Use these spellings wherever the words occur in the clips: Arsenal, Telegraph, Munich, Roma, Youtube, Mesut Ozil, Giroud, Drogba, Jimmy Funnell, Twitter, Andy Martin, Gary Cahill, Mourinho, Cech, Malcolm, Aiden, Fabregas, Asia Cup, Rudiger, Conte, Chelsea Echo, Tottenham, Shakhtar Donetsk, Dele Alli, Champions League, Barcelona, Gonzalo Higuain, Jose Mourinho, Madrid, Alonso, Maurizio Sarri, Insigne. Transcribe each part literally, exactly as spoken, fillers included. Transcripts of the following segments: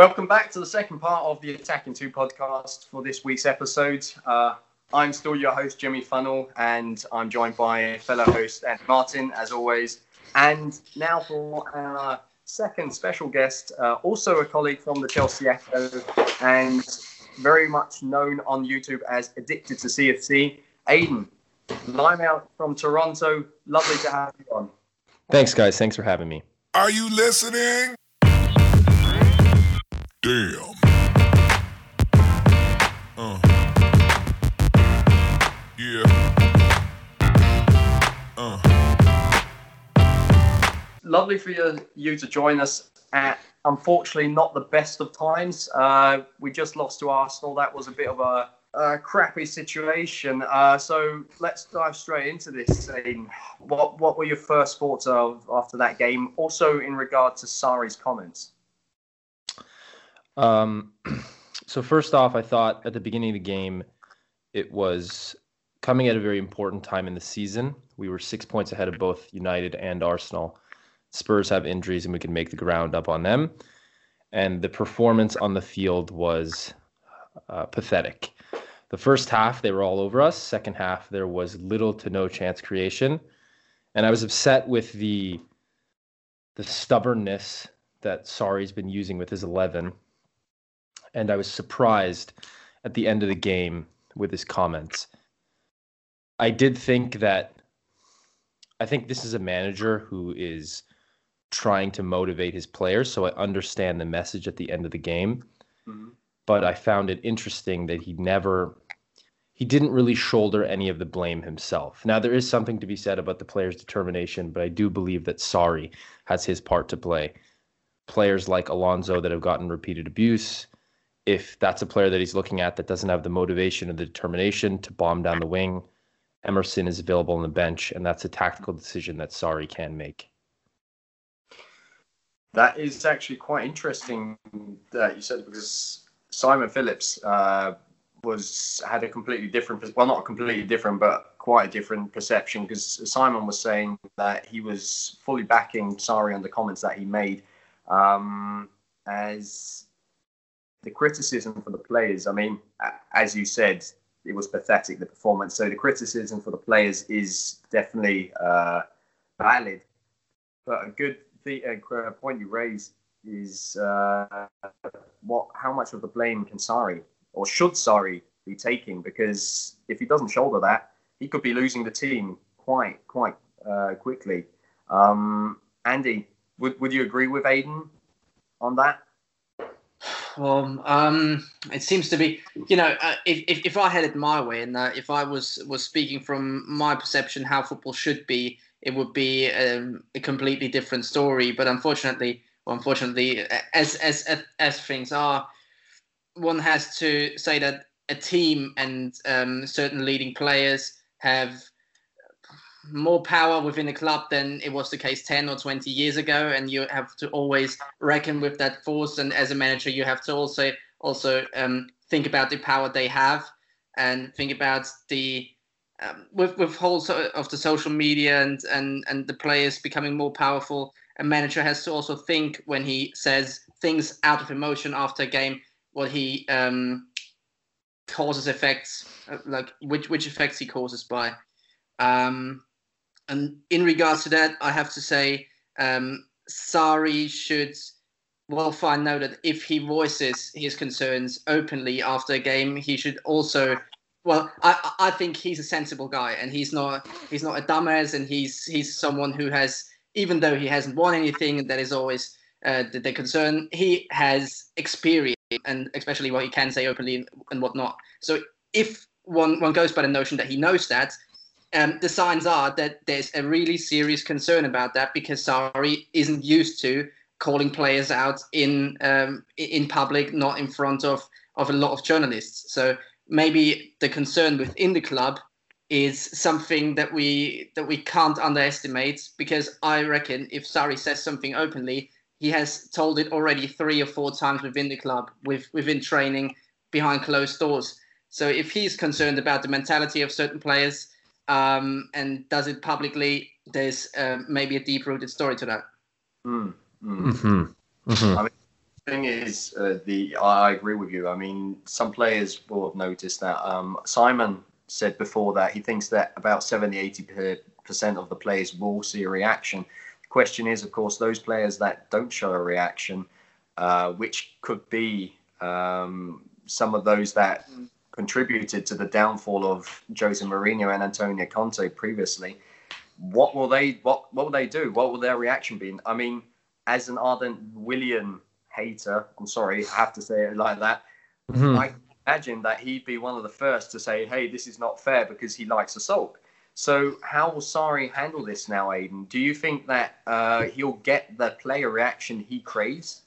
Welcome back to the second part of the Attacking two podcast for this week's episode. Uh, I'm still your host, Jimmy Funnell, and I'm joined by fellow host, Andy Martin, as always. And now for our second special guest, uh, also a colleague from the Chelsea Echo, and very much known on YouTube as Addicted to C F C, Aiden. Lime out from Toronto. Lovely to have you on. Thanks, guys. Thanks for having me. Are you listening? Damn. Uh. Yeah. Uh. Lovely for you, you to join us at, unfortunately, not the best of times. Uh, we just lost to Arsenal. That was a bit of a, a crappy situation. Uh, so let's dive straight into this. What, what were your first thoughts of after that game? Also, in regard to Sarri's comments. Um, so first off, I thought at the beginning of the game, it was coming at a very important time in the season. We were six points ahead of both United and Arsenal. Spurs have injuries and we can make the ground up on them. And the performance on the field was uh, pathetic. The first half, they were all over us. Second half, there was little to no chance creation. And I was upset with the, the stubbornness that Sarri's been using with his eleven. And I was surprised at the end of the game with his comments. I did think that, I think this is a manager who is trying to motivate his players, so I understand the message at the end of the game. Mm-hmm. But I found it interesting that he never, he didn't really shoulder any of the blame himself. Now, there is something to be said about the players' determination, but I do believe that Sarri has his part to play. Players like Alonso that have gotten repeated abuse, if that's a player that he's looking at that doesn't have the motivation or the determination to bomb down the wing, Emerson is available on the bench, and that's a tactical decision that Sarri can make. That is actually quite interesting that you said, because Simon Phillips uh, was had a completely different, well, not completely different, but quite a different perception, because Simon was saying that he was fully backing Sarri on the comments that he made um, as... The criticism for the players, I mean, as you said, it was pathetic, the performance. So the criticism for the players is definitely uh, valid. But a good th- a point you raise is uh, what? How much of the blame can Sarri, or should Sarri, be taking? Because if he doesn't shoulder that, he could be losing the team quite, quite uh, quickly. Um, Andy, would would you agree with Aiden on that? Well, um, it seems to be, you know, uh, if, if if I had it my way, and uh, if I was, was speaking from my perception how football should be, it would be um, a completely different story. But unfortunately, well, unfortunately, as as as things are, one has to say that a team and um, certain leading players have more power within a club than it was the case ten or twenty years ago, and you have to always reckon with that force. And as a manager, you have to also also um, think about the power they have, and think about the um, with with whole so- of the social media and, and and the players becoming more powerful. A manager has to also think when he says things out of emotion after a game, what he um, causes effects, like which which effects he causes by. Um, And in regards to that, I have to say, um, Sarri should well find out that if he voices his concerns openly after a game, he should also. Well, I, I think he's a sensible guy, and he's not he's not a dumbass, and he's he's someone who has, even though he hasn't won anything, that is always uh, the, the concern. He has experience, and especially what he can say openly and whatnot. So if one one goes by the notion that he knows that. Um, the signs are that there's a really serious concern about that, because Sarri isn't used to calling players out in um, in public, not in front of, of a lot of journalists. So maybe the concern within the club is something that we that we can't underestimate, because I reckon if Sarri says something openly, he has told it already three or four times within the club, with, within training, behind closed doors. So if he's concerned about the mentality of certain players, Um, and does it publicly, there's uh, maybe a deep-rooted story to that. Mm, mm. Mm-hmm. Mm-hmm. I mean, thing is, uh, the I agree with you. I mean, some players will have noticed that. Um, Simon said before that he thinks that about seventy, eighty percent of the players will see a reaction. The question is, of course, those players that don't show a reaction, uh, which could be um, some of those that contributed to the downfall of Jose Mourinho and Antonio Conte previously. What will they? What what will they do? What will their reaction be? I mean, as an ardent Willian hater, I'm sorry, I have to say it like that. Mm-hmm. I imagine that he'd be one of the first to say, "Hey, this is not fair," because he likes a sulk. So how will Sarri handle this now, Aiden? Do you think that uh, he'll get the player reaction he craves?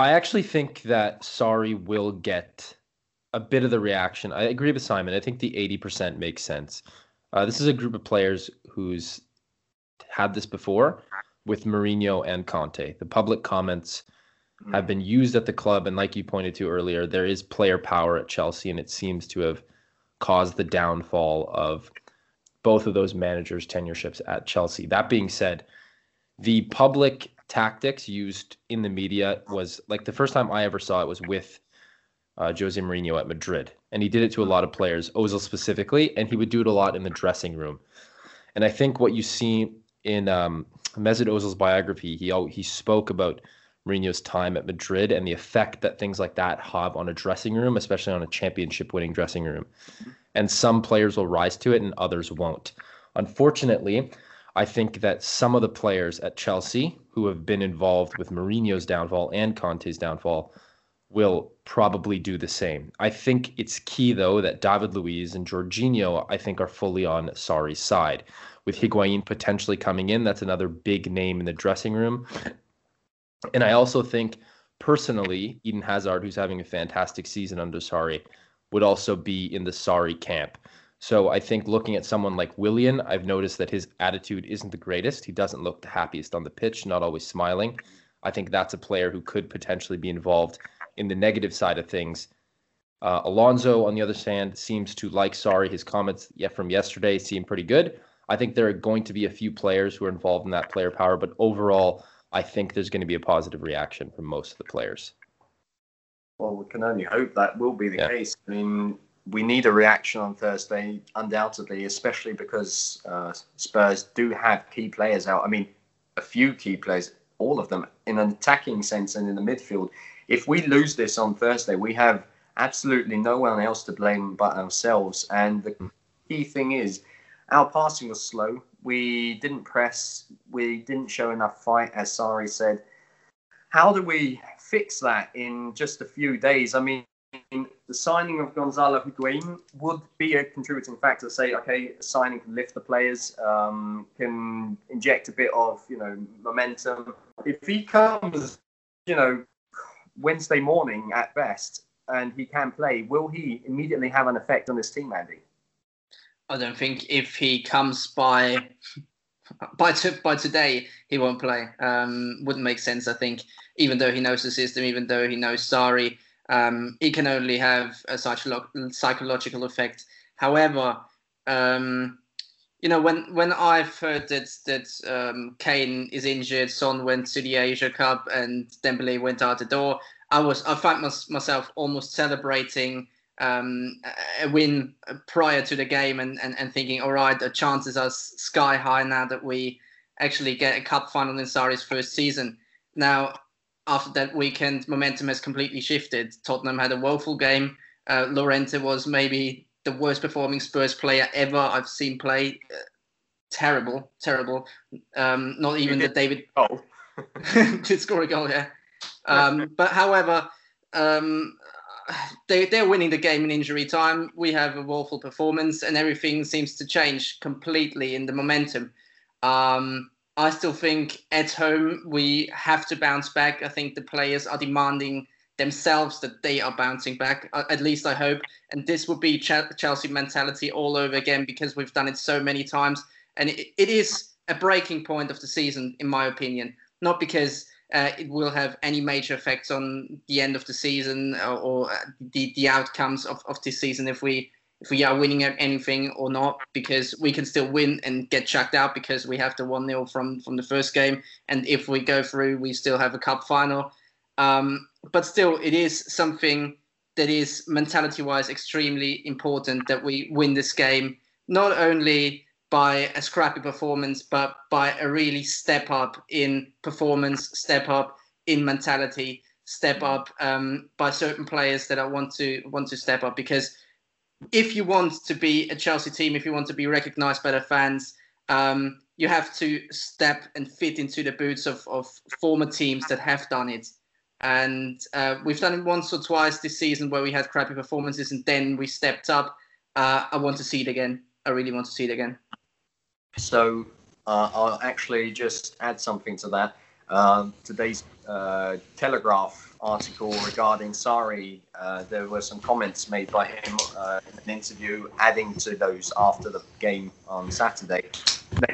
I actually think that Sarri will get a bit of the reaction. I agree with Simon. I think the eighty percent makes sense. Uh, this is a group of players who's had this before with Mourinho and Conte. The public comments have been used at the club, and like you pointed to earlier, there is player power at Chelsea, and it seems to have caused the downfall of both of those managers' tenureships at Chelsea. That being said, the public tactics used in the media was, like, the first time I ever saw it was with uh, Jose Mourinho at Madrid, and he did it to a lot of players, Ozil specifically, and he would do it a lot in the dressing room. And I think what you see in um, Mesut Ozil's biography, he he spoke about Mourinho's time at Madrid and the effect that things like that have on a dressing room, especially on a championship-winning dressing room. And some players will rise to it and others won't. Unfortunately, I think that some of the players at Chelsea who have been involved with Mourinho's downfall and Conte's downfall will probably do the same. I think it's key, though, that David Luiz and Jorginho, I think, are fully on Sarri's side. With Higuain potentially coming in, that's another big name in the dressing room. And I also think, personally, Eden Hazard, who's having a fantastic season under Sarri, would also be in the Sarri camp. So I think looking at someone like Willian, I've noticed that his attitude isn't the greatest. He doesn't look the happiest on the pitch, not always smiling. I think that's a player who could potentially be involved in the negative side of things. Uh, Alonso, on the other hand, seems to like Sarri. His comments from yesterday seem pretty good. I think there are going to be a few players who are involved in that player power, but overall, I think there's going to be a positive reaction from most of the players. Well, we can only hope that will be the yeah. case. I mean, we need a reaction on Thursday, undoubtedly, especially because uh, Spurs do have key players out. I mean, a few key players, all of them, in an attacking sense and in the midfield. If we lose this on Thursday, we have absolutely no one else to blame but ourselves. And the key thing is, our passing was slow. We didn't press. We didn't show enough fight, as Sarri said. How do we fix that in just a few days? I mean, the signing of Gonzalo Higuain would be a contributing factor. Say, okay, signing can lift the players, um, can inject a bit of, you know, momentum. If he comes, you know, Wednesday morning at best, and he can play, will he immediately have an effect on this team, Andy? I don't think if he comes by by t- by today, he won't play. Um, wouldn't make sense, I think. Even though he knows the system, even though he knows Sarri, um, it can only have a psycholo- psychological effect. However, um, you know, when, when I've heard that that um, Kane is injured, Son went to the Asia Cup, and Dembélé went out the door, I was I found my- myself almost celebrating Um, a win prior to the game and, and, and thinking, all right, the chances are sky high now that we actually get a cup final in Sarri's first season. Now, after that weekend, momentum has completely shifted. Tottenham had a woeful game. Uh, Llorente was maybe the worst performing Spurs player ever I've seen play. Uh, terrible, terrible. Um, not even that David... Oh. Did score a goal, yeah. Um, but however... Um, They, they're winning the game in injury time. We have a woeful performance and everything seems to change completely in the momentum. Um, I still think at home we have to bounce back. I think the players are demanding themselves that they are bouncing back, at least I hope. And this will be Ch- Chelsea mentality all over again because we've done it so many times. And it, it is a breaking point of the season, in my opinion, not because... Uh, it will have any major effects on the end of the season or, or the, the outcomes of, of this season if we if we are winning at anything or not, because we can still win and get chucked out because we have the one nil from, from the first game. And if we go through, we still have a cup final. Um, but still, it is something that is mentality-wise extremely important that we win this game, not only by a scrappy performance, but by a really step up in performance, step up in mentality, step up um, by certain players that I want to want to step up. Because if you want to be a Chelsea team, if you want to be recognised by the fans, um, you have to step and fit into the boots of, of former teams that have done it. And uh, we've done it once or twice this season where we had crappy performances and then we stepped up. Uh, I want to see it again. I really want to see it again. So uh, I'll actually just add something to that. Um, today's uh, Telegraph article regarding Sarri, uh, there were some comments made by him uh, in an interview, adding to those after the game on Saturday,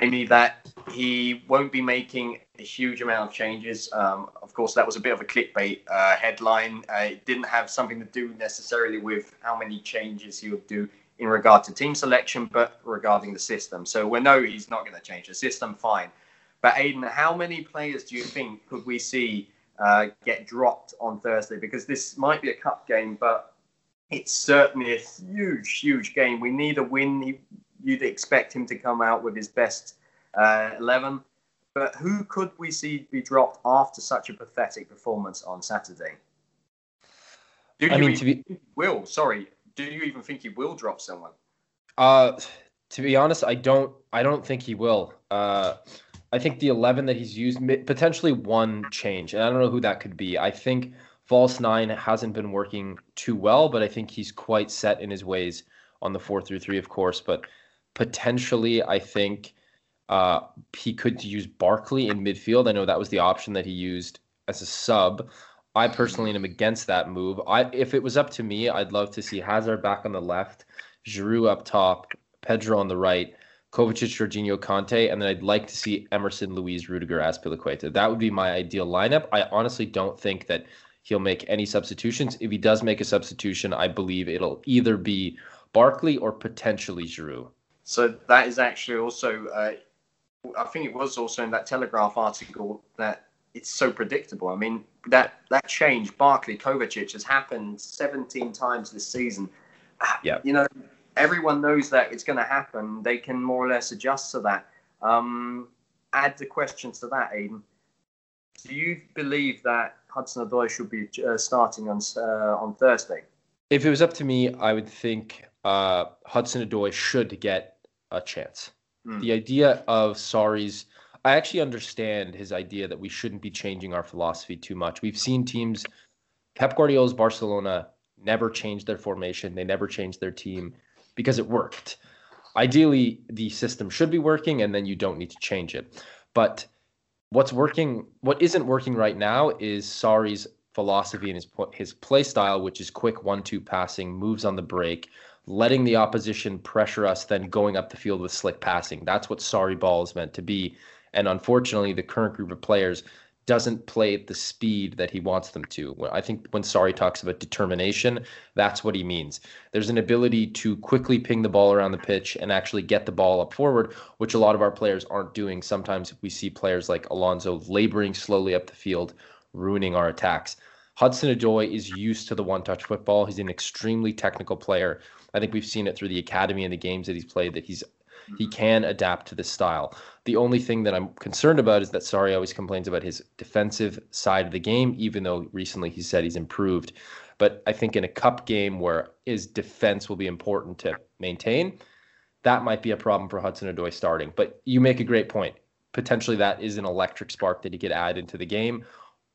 namely that he won't be making a huge amount of changes. Um, of course, that was a bit of a clickbait uh, headline. Uh, it didn't have something to do necessarily with how many changes he would do in regard to team selection, but regarding the system. So we know he's not going to change the system, fine. But Aiden, how many players do you think could we see uh, get dropped on Thursday? Because this might be a cup game, but it's certainly a huge, huge game. We need a win. You'd expect him to come out with his best uh, eleven. But who could we see be dropped after such a pathetic performance on Saturday? Do you I mean, even to be... Will, sorry. Do you even think he will drop someone? Uh, to be honest, I don't. I don't think he will. Uh, I think the eleven that he's used, potentially one change, and I don't know who that could be. I think false nine hasn't been working too well, but I think he's quite set in his ways on the four three three, of course. But potentially, I think uh, he could use Barkley in midfield. I know that was the option that he used as a sub. I personally am against that move. I, if it was up to me, I'd love to see Hazard back on the left, Giroud up top, Pedro on the right, Kovacic, Jorginho, Conte, and then I'd like to see Emerson, Luiz, Rudiger, Azpilicueta. That would be my ideal lineup. I honestly don't think that he'll make any substitutions. If he does make a substitution, I believe it'll either be Barkley or potentially Giroud. So that is actually also, uh, I think it was also in that Telegraph article that it's so predictable. I mean, that, that change, Barkley, Kovacic, has happened seventeen times this season. Yeah. You know, everyone knows that it's going to happen. They can more or less adjust to that. Um, add the questions to that, Aiden. Do you believe that Hudson-Odoi should be uh, starting on uh, on Thursday? If it was up to me, I would think uh, Hudson-Odoi should get a chance. Mm. The idea of Sarri's... I actually understand his idea that we shouldn't be changing our philosophy too much. We've seen teams... Pep Guardiola's Barcelona never changed their formation. They never changed their team. Because it worked. Ideally, the system should be working, and then you don't need to change it. But what's working, what isn't working right now is Sarri's philosophy and his his play style, which is quick one two passing, moves on the break, letting the opposition pressure us, then going up the field with slick passing. That's what Sarri ball is meant to be. And unfortunately, the current group of players doesn't play at the speed that he wants them to. I think when Sarri talks about determination, that's what he means. There's an ability to quickly ping the ball around the pitch and actually get the ball up forward, which a lot of our players aren't doing. Sometimes we see players like Alonso laboring slowly up the field, ruining our attacks. Hudson-Odoi is used to the one-touch football. He's an extremely technical player. I think we've seen it through the academy and the games that he's played that he's He can adapt to this style. The only thing that I'm concerned about is that Sarri always complains about his defensive side of the game, even though recently he said he's improved. But I think in a cup game where his defense will be important to maintain, that might be a problem for Hudson-Odoi starting. But you make a great point. Potentially that is an electric spark that he could add into the game.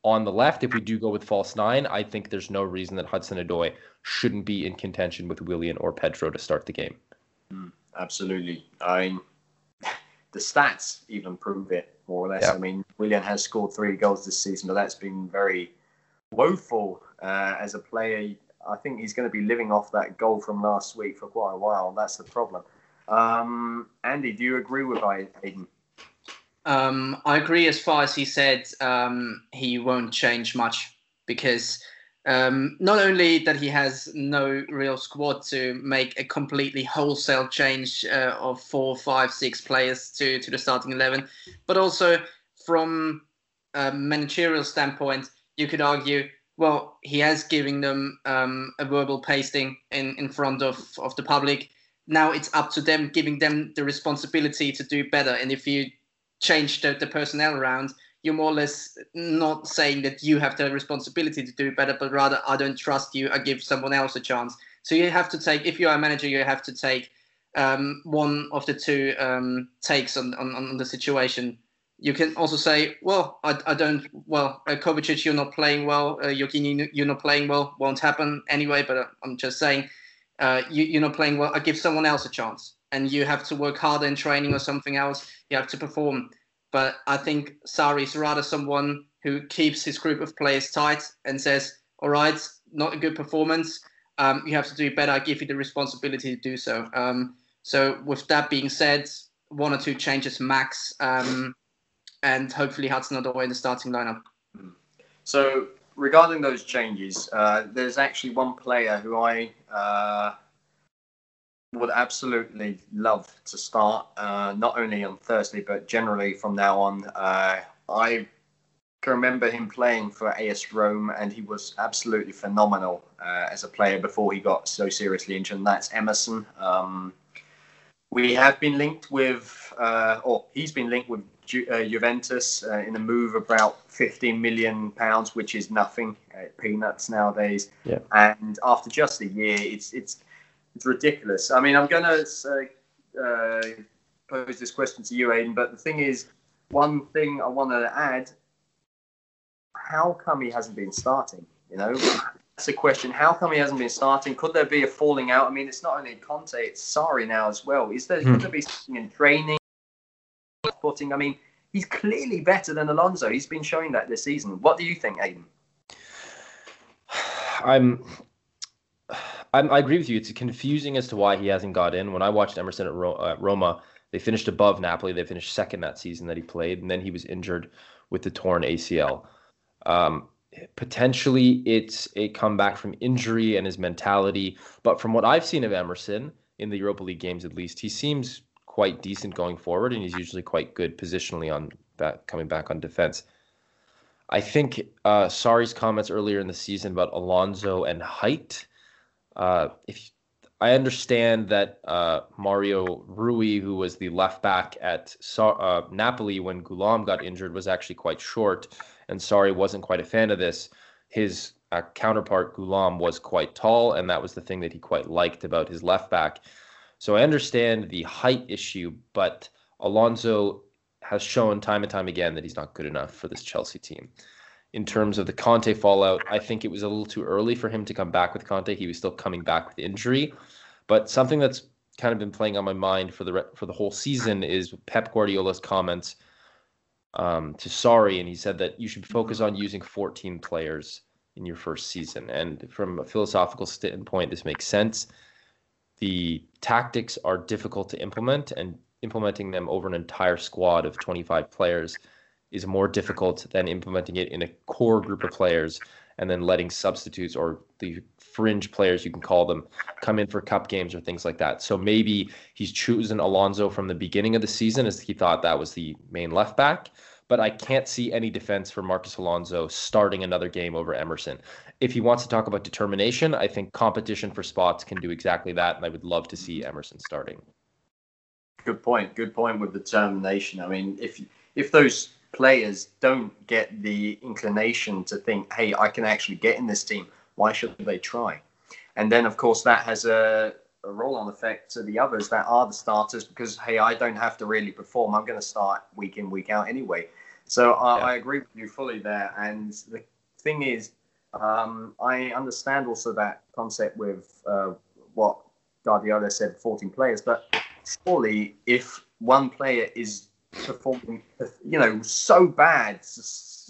On the left, if we do go with false nine, I think there's no reason that Hudson-Odoi shouldn't be in contention with Willian or Pedro to start the game. Mm. Absolutely. I mean, the stats even prove it, more or less. Yeah. I mean, Willian has scored three goals this season, but that's been very woeful uh, as a player. I think he's going to be living off that goal from last week for quite a while. That's the problem. Um, Andy, do you agree with Aiden? Um, I agree as far as he said um, he won't change much because Um, not only that he has no real squad to make a completely wholesale change uh, of four, five, six players to, to the starting eleven, but also from a managerial standpoint, you could argue, well, he has given them um, a verbal pasting in, in front of, of the public. Now it's up to them, giving them the responsibility to do better. And if you change the, the personnel around, you're more or less not saying that you have the responsibility to do better, but rather, I don't trust you, I give someone else a chance. So you have to take, if you are a manager, you have to take um, one of the two um, takes on, on, on the situation. You can also say, well, I, I don't, well, uh, Kovacic, you're not playing well, uh, Jorginho, you're not playing well, won't happen anyway, but I'm just saying, uh, you, you're not playing well, I give someone else a chance. And you have to work harder in training or something else, you have to perform. But I think Sarri is rather someone who keeps his group of players tight and says, all right, not a good performance. Um, you have to do better. I give you the responsibility to do so. Um, so with that being said, one or two changes max, um, and hopefully Hudson-Odoi in the starting lineup. So regarding those changes, uh, there's actually one player who I uh, would absolutely love to start, uh, not only on Thursday, but generally from now on. Uh, I can remember him playing for AS Rome, and he was absolutely phenomenal uh, as a player before he got so seriously injured, and that's Emerson. Um, we have been linked with, uh, or he's been linked with Ju- uh, Juventus uh, in a move about fifteen million pounds, which is nothing, uh, peanuts nowadays. Yeah. And after just a year, it's it's It's ridiculous. I mean, I'm going to uh, uh, pose this question to you, Aiden, but the thing is, one thing I want to add, how come he hasn't been starting? You know, that's a question. How come he hasn't been starting? Could there be a falling out? I mean, it's not only Conte, it's Sarri now as well. Is there, hmm. could there be something in training? I mean, he's clearly better than Alonso. He's been showing that this season. What do you think, Aiden? I'm... I agree with you. It's confusing as to why he hasn't got in. When I watched Emerson at Roma, they finished above Napoli. They finished second that season that he played, and then he was injured with the torn A C L. Um, potentially, it's a comeback from injury and his mentality. But from what I've seen of Emerson, in the Europa League games at least, he seems quite decent going forward, and he's usually quite good positionally on back, coming back on defense. I think uh, Sarri's comments earlier in the season about Alonso and height... Uh, if you, I understand that uh, Mario Rui, who was the left back at uh, Napoli when Goulam got injured, was actually quite short, and Sarri wasn't quite a fan of this. His uh, counterpart, Goulam, was quite tall, and that was the thing that he quite liked about his left back. So I understand the height issue, but Alonso has shown time and time again that he's not good enough for this Chelsea team. In terms of the Conte fallout, I think it was a little too early for him to come back with Conte. He was still coming back with injury. But something that's kind of been playing on my mind for the for the whole season is Pep Guardiola's comments um, to Sarri, and he said that you should focus on using fourteen players in your first season. And from a philosophical standpoint, this makes sense. The tactics are difficult to implement, and implementing them over an entire squad of twenty-five players is more difficult than implementing it in a core group of players and then letting substitutes or the fringe players, you can call them, come in for cup games or things like that. So maybe he's choosing Alonso from the beginning of the season as he thought that was the main left back, but I can't see any defense for Marcus Alonso starting another game over Emerson. If he wants to talk about determination, I think competition for spots can do exactly that, and I would love to see Emerson starting. Good point. Good point with determination. I mean, if if those... players don't get the inclination to think, hey, I can actually get in this team, why should they try? And then, of course, that has a, a roll-on effect to the others that are the starters because, hey, I don't have to really perform. I'm going to start week in, week out anyway. So I, yeah. I agree with you fully there. And the thing is, um, I understand also that concept with uh, what Guardiola said, fourteen players. But surely if one player is performing, you know, so bad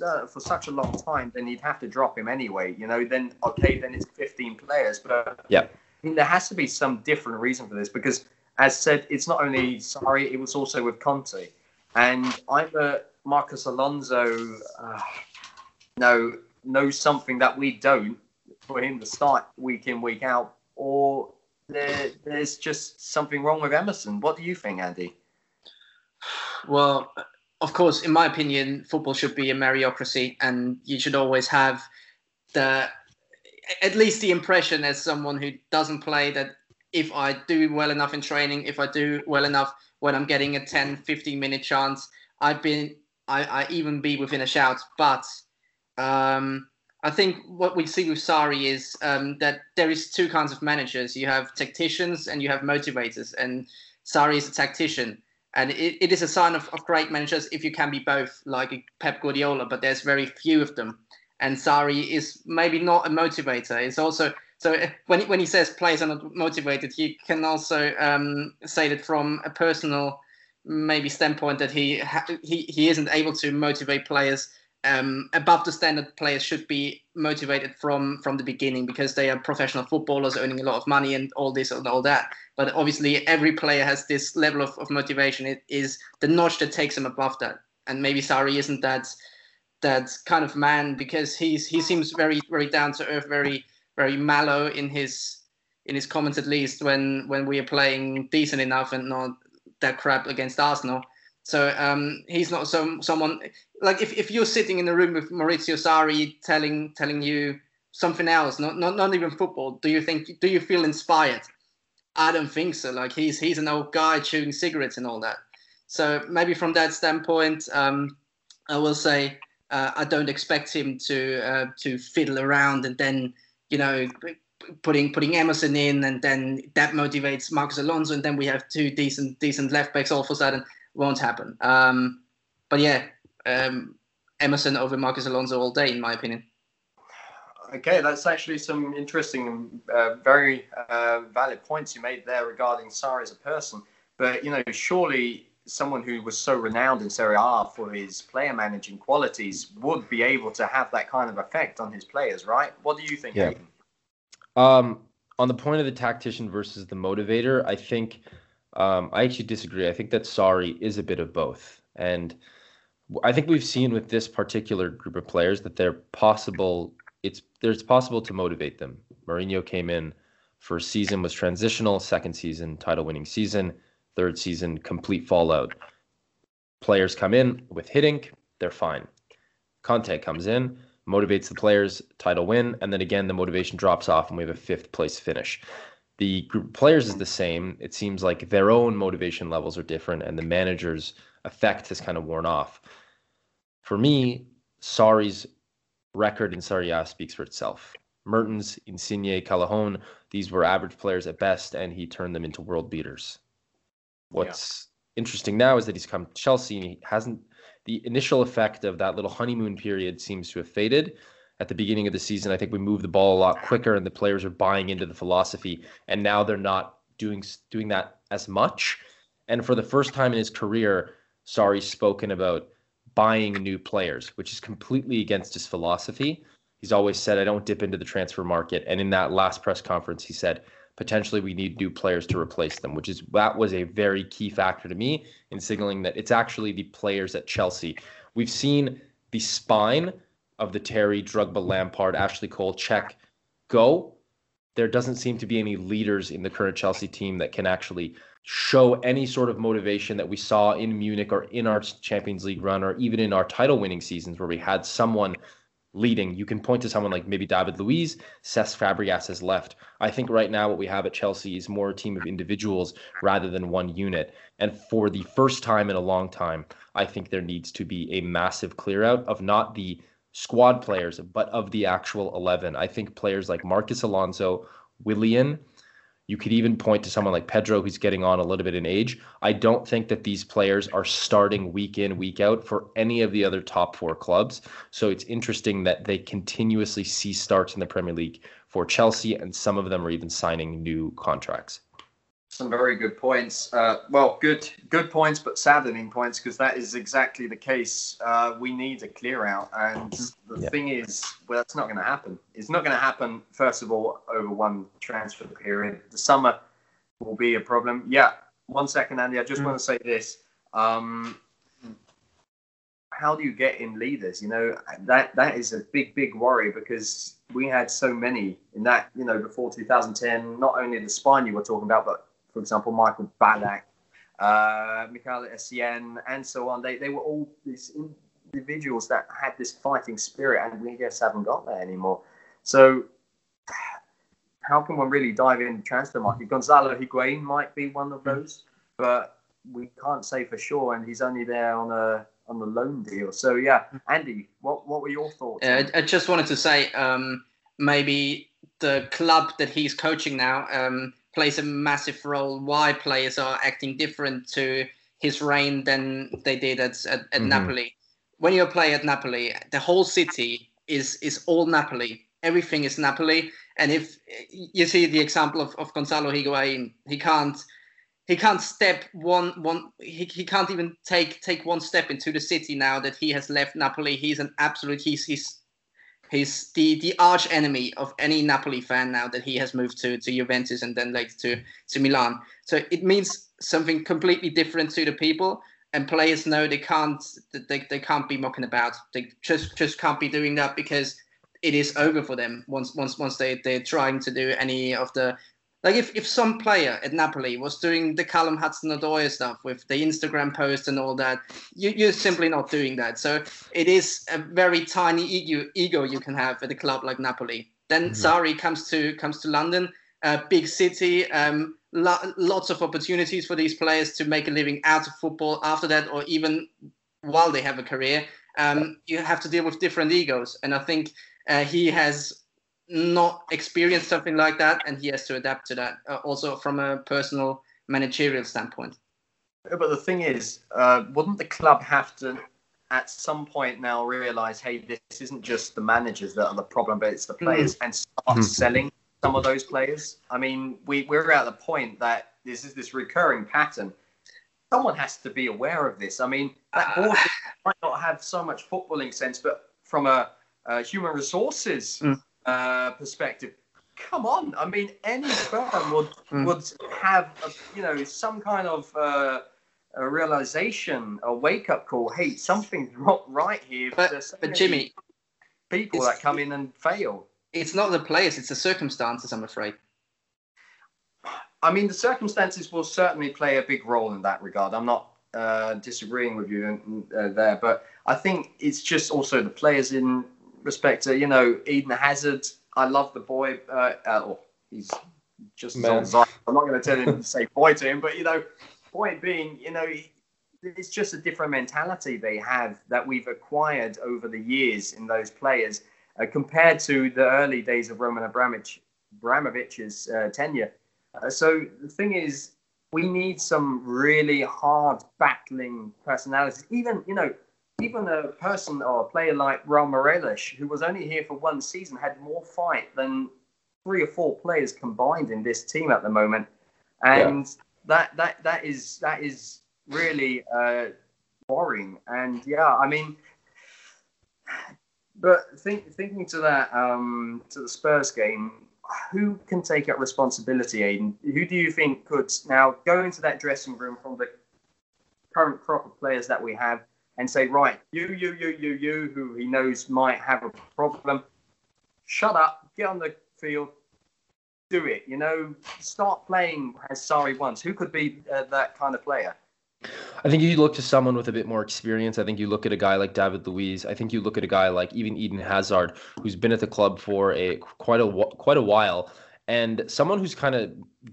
uh, for such a long time, then you'd have to drop him anyway. You know, then okay, then it's fifteen players, but yeah, I mean, there has to be some different reason for this because, as said, it's not only Sarri, it was also with Conte, and I'm a Marcus Alonso. Uh, no, knows something that we don't for him to start week in, week out, or there, there's just something wrong with Emerson. What do you think, Andy? Well, of course, in my opinion, football should be a meritocracy, and you should always have the at least the impression as someone who doesn't play that if I do well enough in training, if I do well enough when I'm getting a ten, fifteen minute chance, I've been, I, I even be within a shout. But um, I think what we see with Sarri is um, that there is two kinds of managers. You have tacticians and you have motivators, and Sarri is a tactician. And it, it is a sign of, of great managers if you can be both, like Pep Guardiola, but there's very few of them. And Sarri is maybe not a motivator. It's also, so when when he says players are not motivated, you can also um, say that from a personal maybe standpoint that he he he isn't able to motivate players um, above the standard. Players should be motivated from from the beginning because they are professional footballers earning a lot of money and all this and all that. But obviously every player has this level of, of motivation. It is the notch that takes him above that. And maybe Sarri isn't that. that kind of man, because he's he seems very very down to earth, very very mellow in his in his comments, at least when when we are playing decent enough and not that crap against Arsenal. So um, he's not some someone like if, if you're sitting in a room with Maurizio Sarri telling telling you something else, not not not even football, do you think do you feel inspired? I don't think so. Like he's he's an old guy chewing cigarettes and all that. So maybe from that standpoint, um, I will say. Uh, I don't expect him to uh, to fiddle around and then, you know, putting putting Emerson in and then that motivates Marcus Alonso and then we have two decent decent left backs all of a sudden. Won't happen. Um, but yeah, um, Emerson over Marcus Alonso all day, in my opinion. Okay, that's actually some interesting, uh, very uh, valid points you made there regarding Sarri as a person. But you know, surely someone who was so renowned in Serie A for his player managing qualities would be able to have that kind of effect on his players, right? What do you think, yeah. Aiden? Um, on the point of the tactician versus the motivator, I think um, I actually disagree. I think that Sarri is a bit of both. And I think we've seen with this particular group of players that they're possible. It's there's possible to motivate them. Mourinho came in first season, was transitional, second season, title winning season. Third season, complete fallout. Players come in with hit ink, they're fine. Conte comes in, motivates the players, title win, and then again, the motivation drops off and we have a fifth place finish. The group of players is the same. It seems like their own motivation levels are different and the manager's effect has kind of worn off. For me, Sarri's record in Serie A speaks for itself. Mertens, Insigne, Callahon, these were average players at best, and he turned them into world beaters. What's yeah. interesting now is that he's come to Chelsea and he hasn't, the initial effect of that little honeymoon period seems to have faded. At the beginning of the season, I think we moved the ball a lot quicker and the players are buying into the philosophy, and now they're not doing doing that as much. And for the first time in his career, Sarri's spoken about buying new players, which is completely against his philosophy. He's always said, I don't dip into the transfer market. And in that last press conference, he said, potentially we need new players to replace them, which is that was a very key factor to me in signaling that it's actually the players at Chelsea. We've seen the spine of the Terry, Drogba, Lampard, Ashley Cole, Cech go. There doesn't seem to be any leaders in the current Chelsea team that can actually show any sort of motivation that we saw in Munich or in our Champions League run or even in our title-winning seasons where we had someone leading. You can point to someone like maybe David Luiz, Cesc Fabregas has left. I think right now what we have at Chelsea is more a team of individuals rather than one unit. And for the first time in a long time, I think there needs to be a massive clear out of not the squad players, but of the actual eleven. I think players like Marcus Alonso, Willian, you could even point to someone like Pedro who's getting on a little bit in age. I don't think that these players are starting week in, week out for any of the other top four clubs. So it's interesting that they continuously see starts in the Premier League for Chelsea, and some of them are even signing new contracts. Some very good points. Uh, well, good good points, but saddening points, because that is exactly the case. Uh, we need a clear out. And the yeah. thing is, well, that's not going to happen. It's not going to happen, first of all, over one transfer period. The summer will be a problem. Yeah, one second, Andy. I just mm. want to say this. Um, how do you get in leaders? You know, that that is a big, big worry, because we had so many in that, you know, before two thousand ten, not only the spine you were talking about, but, for example, Michael Ballack, uh, Michael Essien, and so on. They, they were all these individuals that had this fighting spirit, and we just haven't got there anymore. So how can one really dive in the transfer market? Gonzalo Higuain might be one of those, but we can't say for sure, and he's only there on a on the loan deal. So yeah, Andy, what what were your thoughts? Yeah, I just wanted to say um, maybe the club that he's coaching now um, plays a massive role why players are acting different to his reign than they did at at, at mm-hmm. Napoli. When you play at Napoli, the whole city is is all Napoli. Everything is Napoli. And if you see the example of, of Gonzalo Higuain, he can't he can't step one one he, he can't even take take one step into the city now that he has left Napoli. He's an absolute he's he's he's the, the arch enemy of any Napoli fan now that he has moved to, to Juventus and then later to, to Milan. So it means something completely different to the people, and players know they can't they they can't be mucking about. They just just can't be doing that, because it is over for them once once once they, they're trying to do any of the... Like, if, if some player at Napoli was doing the Callum Hudson-Odoi stuff with the Instagram post and all that, you, you're simply not doing that. So it is a very tiny ego, ego you can have at a club like Napoli. Then mm-hmm. Sarri comes to comes to London, a big city, um, lo- lots of opportunities for these players to make a living out of football after that, or even while they have a career. Um, you have to deal with different egos. And I think... Uh, he has not experienced something like that, and he has to adapt to that, uh, also from a personal managerial standpoint. But the thing is, uh, wouldn't the club have to, at some point now, realise, hey, this isn't just the managers that are the problem, but it's the players, mm-hmm. and start mm-hmm. selling some of those players? I mean, we, we're at the point that this is this recurring pattern. Someone has to be aware of this. I mean, that board uh, might not have so much footballing sense, but from a... Uh, human resources mm. uh, perspective. Come on, I mean, any firm would mm. would have a, you know, some kind of uh, a realization, a wake up call. Hey, something's not right here. But, so but Jimmy, people that come in and fail. It's not the players; it's the circumstances, I'm afraid. I mean, the circumstances will certainly play a big role in that regard. I'm not uh, disagreeing with you uh, there, but I think it's just also the players in. Respect to, you know, Eden Hazard. I love the boy. Uh, uh, oh, he's just on Zion. I'm not going to tell him to say boy to him, but, you know, point being, you know, it's just a different mentality they have that we've acquired over the years in those players uh, compared to the early days of Roman Abramovich, Abramovich's uh, tenure. Uh, so the thing is, we need some really hard battling personalities. Even, you know, Even a person or a player like Raul Morelos, who was only here for one season, had more fight than three or four players combined in this team at the moment, and yeah. that that that is that is really uh, worrying. And yeah, I mean, but think, thinking to that um, to the Spurs game, who can take up responsibility, Aiden? Who do you think could now go into that dressing room from the current crop of players that we have? And say, right, you, you, you, you, you, who he knows might have a problem, shut up, get on the field, do it. You know, start playing as Sarri wants. Who could be uh, that kind of player? I think you look to someone with a bit more experience. I think you look at a guy like David Luiz. I think you look at a guy like even Eden Hazard, who's been at the club for a quite a quite a while, and someone who's kind of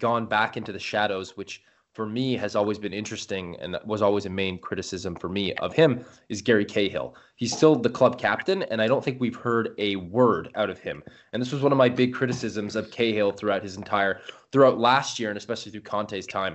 gone back into the shadows, which. For me, has always been interesting, and was always a main criticism for me of him, is Gary Cahill. He's still the club captain, and I don't think we've heard a word out of him. And this was one of my big criticisms of Cahill throughout his entire, throughout last year, and especially through Conte's time.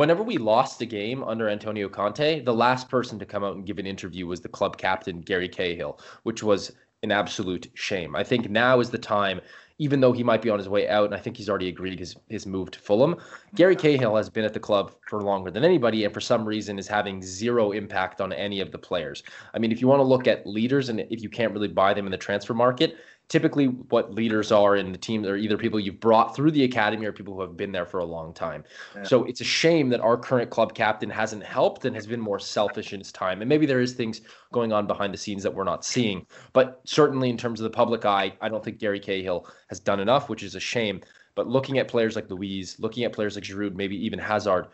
Whenever we lost a game under Antonio Conte, the last person to come out and give an interview was the club captain, Gary Cahill, which was an absolute shame. I think now is the time, even though he might be on his way out, and I think he's already agreed his, his move to Fulham. Gary Cahill has been at the club for longer than anybody, and for some reason is having zero impact on any of the players. I mean, if you want to look at leaders, and if you can't really buy them in the transfer market, typically what leaders are in the team are either people you've brought through the academy or people who have been there for a long time. Yeah. So it's a shame that our current club captain hasn't helped and has been more selfish in his time. And maybe there is things going on behind the scenes that we're not seeing. But certainly in terms of the public eye, I don't think Gary Cahill has done enough, which is a shame. But looking at players like Luiz, looking at players like Giroud, maybe even Hazard,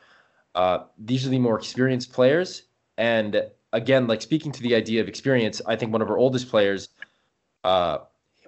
uh, these are the more experienced players. And again, like speaking to the idea of experience, I think one of our oldest players, uh,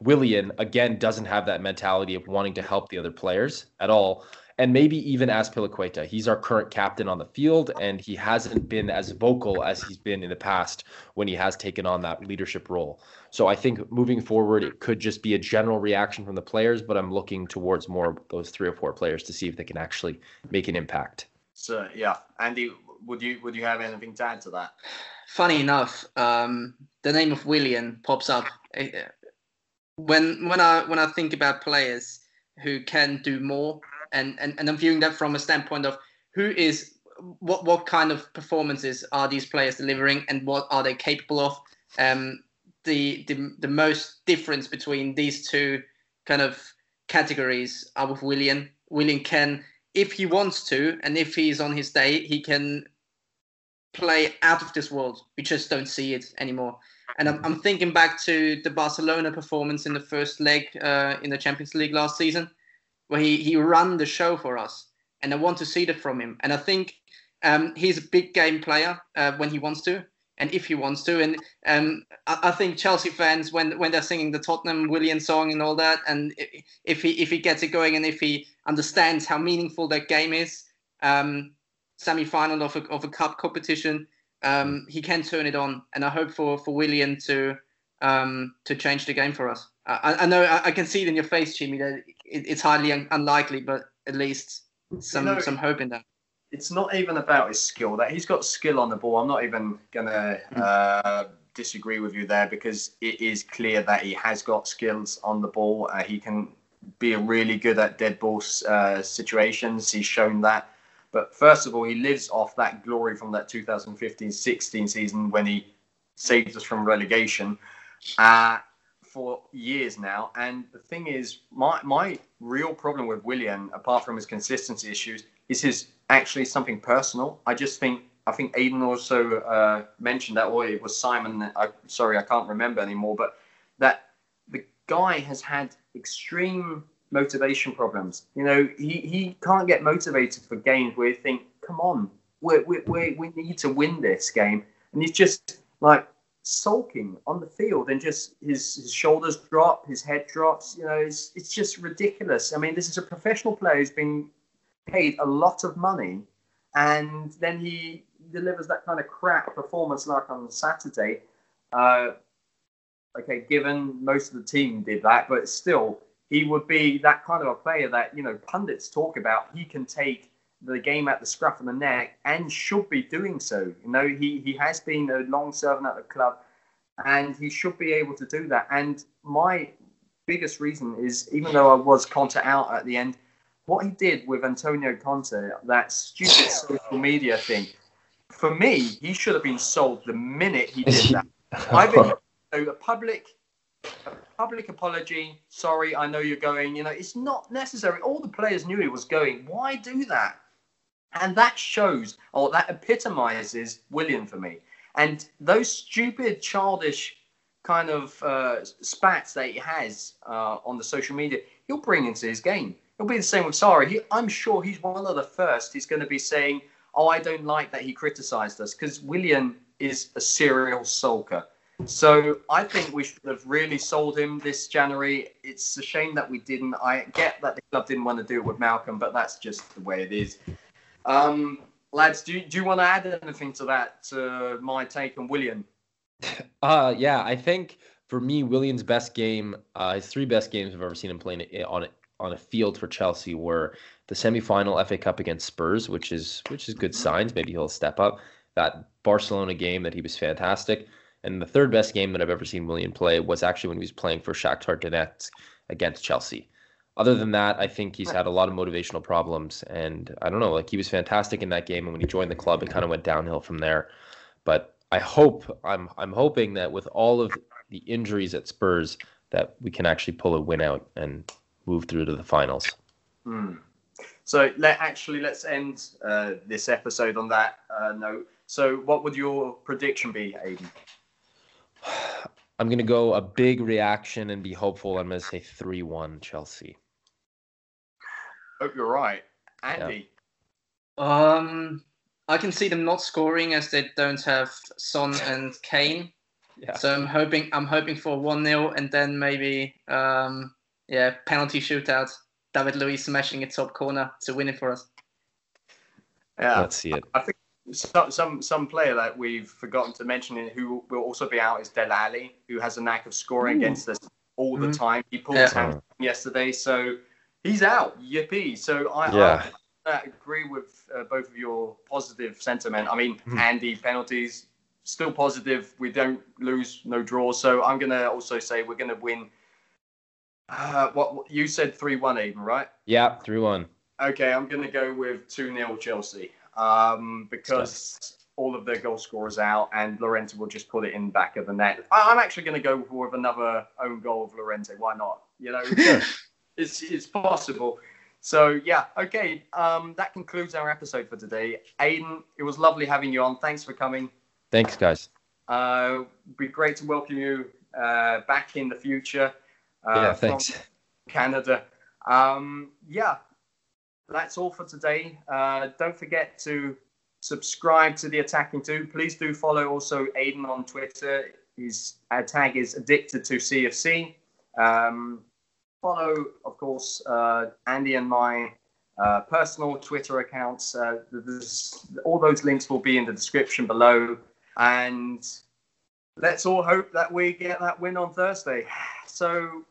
Willian, again, doesn't have that mentality of wanting to help the other players at all. And maybe even Azpilicueta. He's our current captain on the field, and he hasn't been as vocal as he's been in the past when he has taken on that leadership role. So I think moving forward, it could just be a general reaction from the players, but I'm looking towards more of those three or four players to see if they can actually make an impact. So, yeah. Andy, would you would you have anything to add to that? Funny enough, um, the name of Willian pops up. When when I when I think about players who can do more, and, and, and I'm viewing that from a standpoint of who is what what kind of performances are these players delivering and what are they capable of. Um, the the the most difference between these two kind of categories are with Willian. Willian can, if he wants to, and if he's on his day, he can play out of this world. We just don't see it anymore. And I'm, I'm thinking back to the Barcelona performance in the first leg uh, in the Champions League last season, where he, he ran the show for us. And I want to see that from him. And I think um, he's a big game player uh, when he wants to, and if he wants to. And um, I, I think Chelsea fans, when when they're singing the Tottenham Willian song and all that, and if he if he gets it going and if he understands how meaningful that game is, um, semi-final of a, of a cup competition, Um, he can turn it on, and I hope for, for Willian to um, to change the game for us. I, I know I, I can see it in your face, Jimmy, that it, it's highly un- unlikely, but at least some you know, some hope in that. It's not even about his skill. That he's got skill on the ball. I'm not even gonna uh, disagree with you there, because it is clear that he has got skills on the ball. Uh, he can be really good at dead ball uh, situations. He's shown that. But first of all, he lives off that glory from that two thousand fifteen sixteen season when he saved us from relegation uh, for years now. And the thing is, my my real problem with Willian, apart from his consistency issues, is his actually something personal. I just think, I think Aiden also uh, mentioned that, or it was Simon, I, sorry, I can't remember anymore, but that the guy has had extreme motivation problems. You know, he, he can't get motivated for games where you think, come on, we we we we need to win this game, and he's just like sulking on the field, and just his, his shoulders drop, his head drops. You know, it's it's just ridiculous. I mean, this is a professional player who's been paid a lot of money, and then he delivers that kind of crap performance like on Saturday. Uh, okay, given most of the team did that, but still. He would be that kind of a player that, you know, pundits talk about. He can take the game at the scruff of the neck and should be doing so. You know, he, he has been a long servant at the club, and he should be able to do that. And my biggest reason is, even though I was Conte out at the end, what he did with Antonio Conte, that stupid social media thing, for me, he should have been sold the minute he did that. I think you know, a public... A public apology. Sorry, I know you're going. You know, it's not necessary. All the players knew he was going. Why do that? And that shows, or that epitomizes Willian for me. And those stupid, childish kind of uh, spats that he has uh, on the social media, he'll bring into his game. It'll be the same with Sarri. He, I'm sure he's one of the first. He's going to be saying, oh, I don't like that he criticized us, because Willian is a serial sulker. So I think we should have really sold him this January. It's a shame that we didn't. I get that the club didn't want to do it with Malcolm, but that's just the way it is. Um, lads, do, do you want to add anything to that, to my take on Willian? Uh, yeah, I think for me, Willian's best game, uh, his three best games I've ever seen him playing on it. on a field for Chelsea were the semi-final F A Cup against Spurs, which is which is good signs. Maybe he'll step up. That Barcelona game that he was fantastic. And the third best game that I've ever seen Willian play was actually when he was playing for Shakhtar Donetsk against Chelsea. Other than that, I think he's had a lot of motivational problems. And I don't know, like he was fantastic in that game. And when he joined the club, it kind of went downhill from there. But I hope, I'm I'm hoping that with all of the injuries at Spurs, that we can actually pull a win out and move through to the finals. Mm. So let actually, let's end uh, this episode on that uh, note. So what would your prediction be, Aiden? I'm going to go a big reaction and be hopeful. I'm going to say three one Chelsea. Hope you're right. Andy? Yeah. Um, I can see them not scoring as they don't have Son and Kane. Yeah. So I'm hoping I'm hoping for one nil and then maybe, um, yeah, penalty shootout. David Luiz smashing a top corner to win it for us. Yeah, let's see it. I think some some, some player that we've forgotten to mention who will also be out is Dele Alli, who has a knack of scoring Ooh. against us all mm-hmm. the time. He pulled his yeah. hand yesterday, so he's out. Yippee! So I, yeah. I, I agree with uh, both of your positive sentiment. I mean, Andy, penalties still positive. We don't lose, no draw. So I'm gonna also say we're gonna win. Uh, what, what you said three one even, right? Yeah, three one. Okay, I'm going to go with two nil Chelsea um, because yes. all of their goal scorers out and Llorente will just put it in back of the net. I, I'm actually going to go with another own goal of Llorente. Why not? You know, it's it's possible. So, yeah, okay. Um, that concludes our episode for today. Aiden, it was lovely having you on. Thanks for coming. Thanks, guys. Uh, it would be great to welcome you uh, back in the future. Uh, yeah, thanks. From Canada. Um, yeah, that's all for today. Uh, don't forget to subscribe to the Attacking Two. Please do follow also Aiden on Twitter. His our tag is Addicted to C F C. Um, follow, of course, uh, Andy and my uh, personal Twitter accounts. Uh, all those links will be in the description below. And let's all hope that we get that win on Thursday. So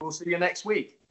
we'll see you next week.